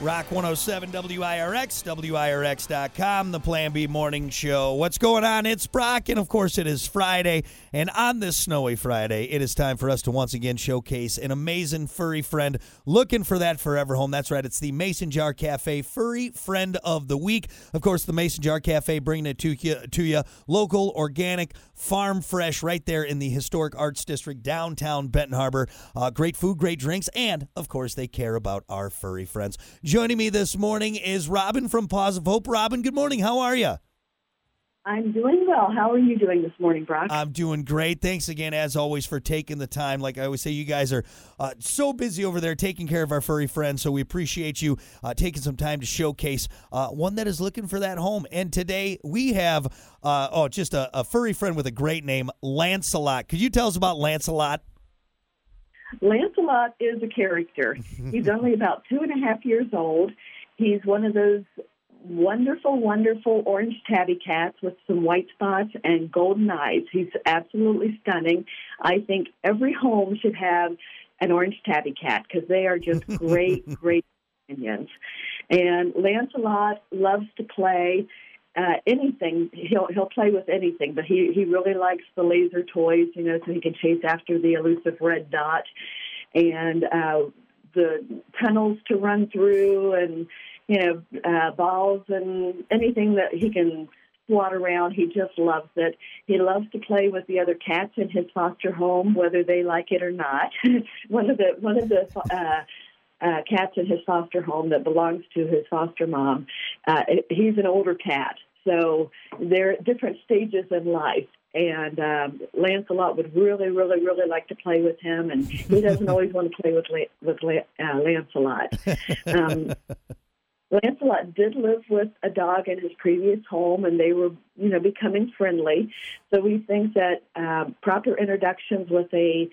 Rock 107 WIRX, WIRX.com, the Plan B Morning Show. What's going on? It's Brock, and of course it is Friday. And on this snowy Friday, it is time for us to once again showcase an amazing furry friend looking for that forever home. That's right, it's the Mason Jar Cafe Furry Friend of the Week. Of course, the Mason Jar Cafe bringing it to you. Local, organic, farm fresh, right there in the historic Arts District, downtown Benton Harbor. Great food, great drinks, and of course they care about our furry friends. Joining me this morning is Robin from Paws of Hope. Robin, good morning. How are you? I'm doing well. How are you doing this morning, Brock? I'm doing great. Thanks again, as always, for taking the time. Like I always say, you guys are so busy over there taking care of our furry friends, so we appreciate you taking some time to showcase one that is looking for that home. And today we have just a furry friend with a great name, Lancelot. Could you tell us about Lancelot? Lancelot is a character. He's only about 2.5 years old. He's one of those wonderful, wonderful orange tabby cats with some white spots and golden eyes. He's absolutely stunning. I think every home should have an orange tabby cat because they are just great, great companions. And Lancelot loves to play anything. He'll play with anything, but he really likes the laser toys, you know, so he can chase after the elusive red dot and the tunnels to run through and, you know, balls and anything that he can swat around. He just loves it. He loves to play with the other cats in his foster home, whether they like it or not. One of the cats in his foster home that belongs to his foster mom. He's an older cat, so they're at different stages in life. And Lancelot would really, really, really like to play with him, and he doesn't always want to play with Lancelot. Lancelot did live with a dog in his previous home, and they were, you know, becoming friendly. So we think that proper introductions with a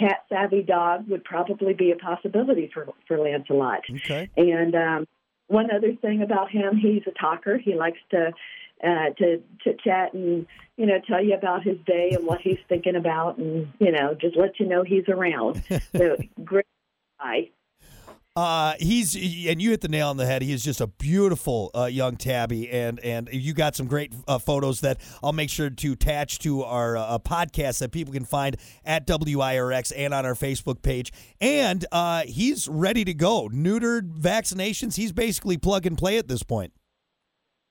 cat-savvy dog would probably be a possibility for Lancelot. Okay. And one other thing about him, he's a talker. He likes to chat and, you know, tell you about his day and what he's thinking about and, you know, just let you know he's around. So, great guy. And you hit the nail on the head. He is just a beautiful young tabby, and you got some great photos that I'll make sure to attach to our podcast that people can find at WIRX and on our Facebook page. And he's ready to go. Neutered, vaccinations, he's basically plug and play at this point.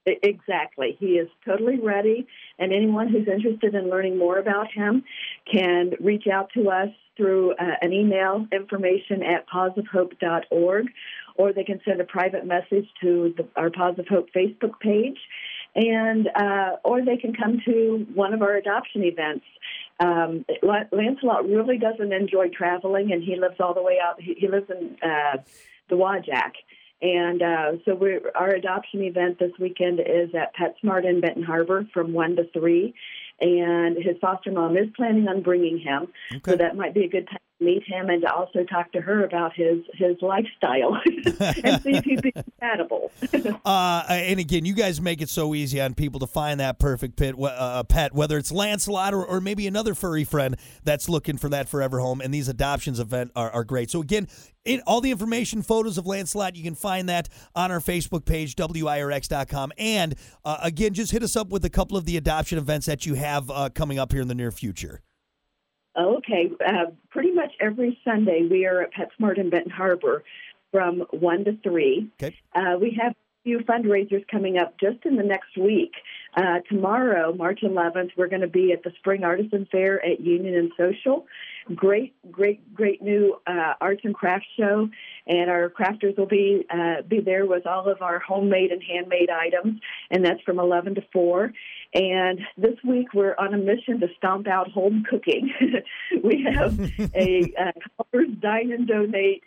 Exactly. He is totally ready, and anyone who's interested in learning more about him can reach out to us through an email, information@pawsofhope.org, or they can send a private message to our Paws of Hope Facebook page, and or they can come to one of our adoption events. Lancelot really doesn't enjoy traveling, and he lives all the way out. He lives in the Wajak. And so our adoption event this weekend is at PetSmart in Benton Harbor from 1 to 3. And his foster mom is planning on bringing him. Okay. So that might be a good time to meet him and to also talk to her about his lifestyle and see if he'd be compatible. And again, you guys make it so easy on people to find that perfect pet, whether it's Lancelot or maybe another furry friend that's looking for that forever home. And these adoptions event are great. So again, all the information, photos of Lancelot, you can find that on our Facebook page, WIRX.com. And again, just hit us up with a couple of the adoption events that you have coming up here in the near future. Okay. Pretty much every Sunday we are at PetSmart in Benton Harbor from 1 to 3. Okay. We have a few fundraisers coming up just in the next week. Tomorrow, March 11th, we're going to be at the Spring Artisan Fair at Union and Social. Great, great, great new arts and crafts show, and our crafters will be there with all of our homemade and handmade items, and that's from 11 to 4. And this week we're on a mission to stomp out home cooking. We have a Culver's Dine and Donate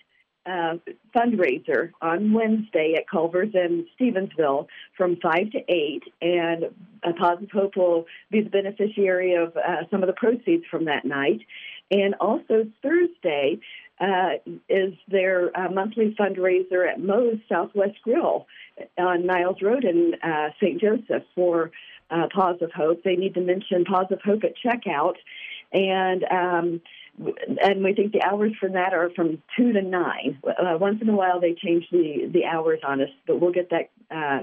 fundraiser on Wednesday at Culver's in Stevensville from 5 to 8, and Paws of Hope will be the beneficiary of some of the proceeds from that night. And also Thursday is their monthly fundraiser at Moe's Southwest Grill on Niles Road in St. Joseph for Paws of Hope. They need to mention Paws of Hope at checkout. And And we think the hours from that are from 2 to 9. Once in a while, they change the hours on us, but we'll get that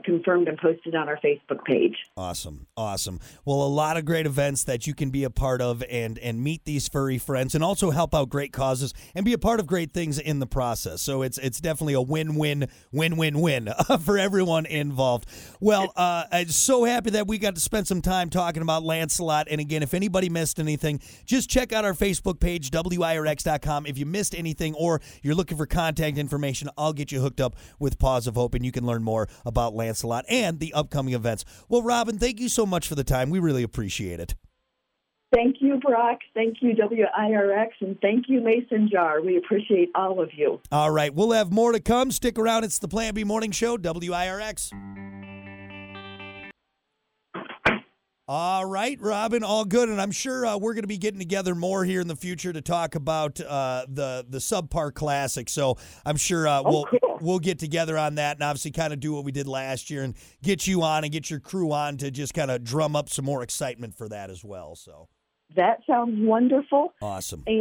confirmed and posted on our Facebook page. Awesome. Awesome. Well, a lot of great events that you can be a part of and meet these furry friends and also help out great causes and be a part of great things in the process. So it's definitely a win-win-win-win-win for everyone involved. Well, I'm so happy that we got to spend some time talking about Lancelot. And again, if anybody missed anything, just check out our Facebook page, WIRX.com. If you missed anything or you're looking for contact information, I'll get you hooked up with Paws of Hope, and you can learn more about Lancelot and the upcoming events. Well, Robin, thank you so much for the time. We really appreciate it. Thank you, Brock. Thank you, WIRX, and thank you, Mason Jar. We appreciate all of you. All right. We'll have more to come. Stick around. It's the Plan B Morning Show, WIRX. All right, Robin, all good, and I'm sure we're going to be getting together more here in the future to talk about the Subpar Classic, so I'm sure we'll get together on that and obviously kind of do what we did last year and get you on and get your crew on to just kind of drum up some more excitement for that as well. So that sounds wonderful. Awesome. And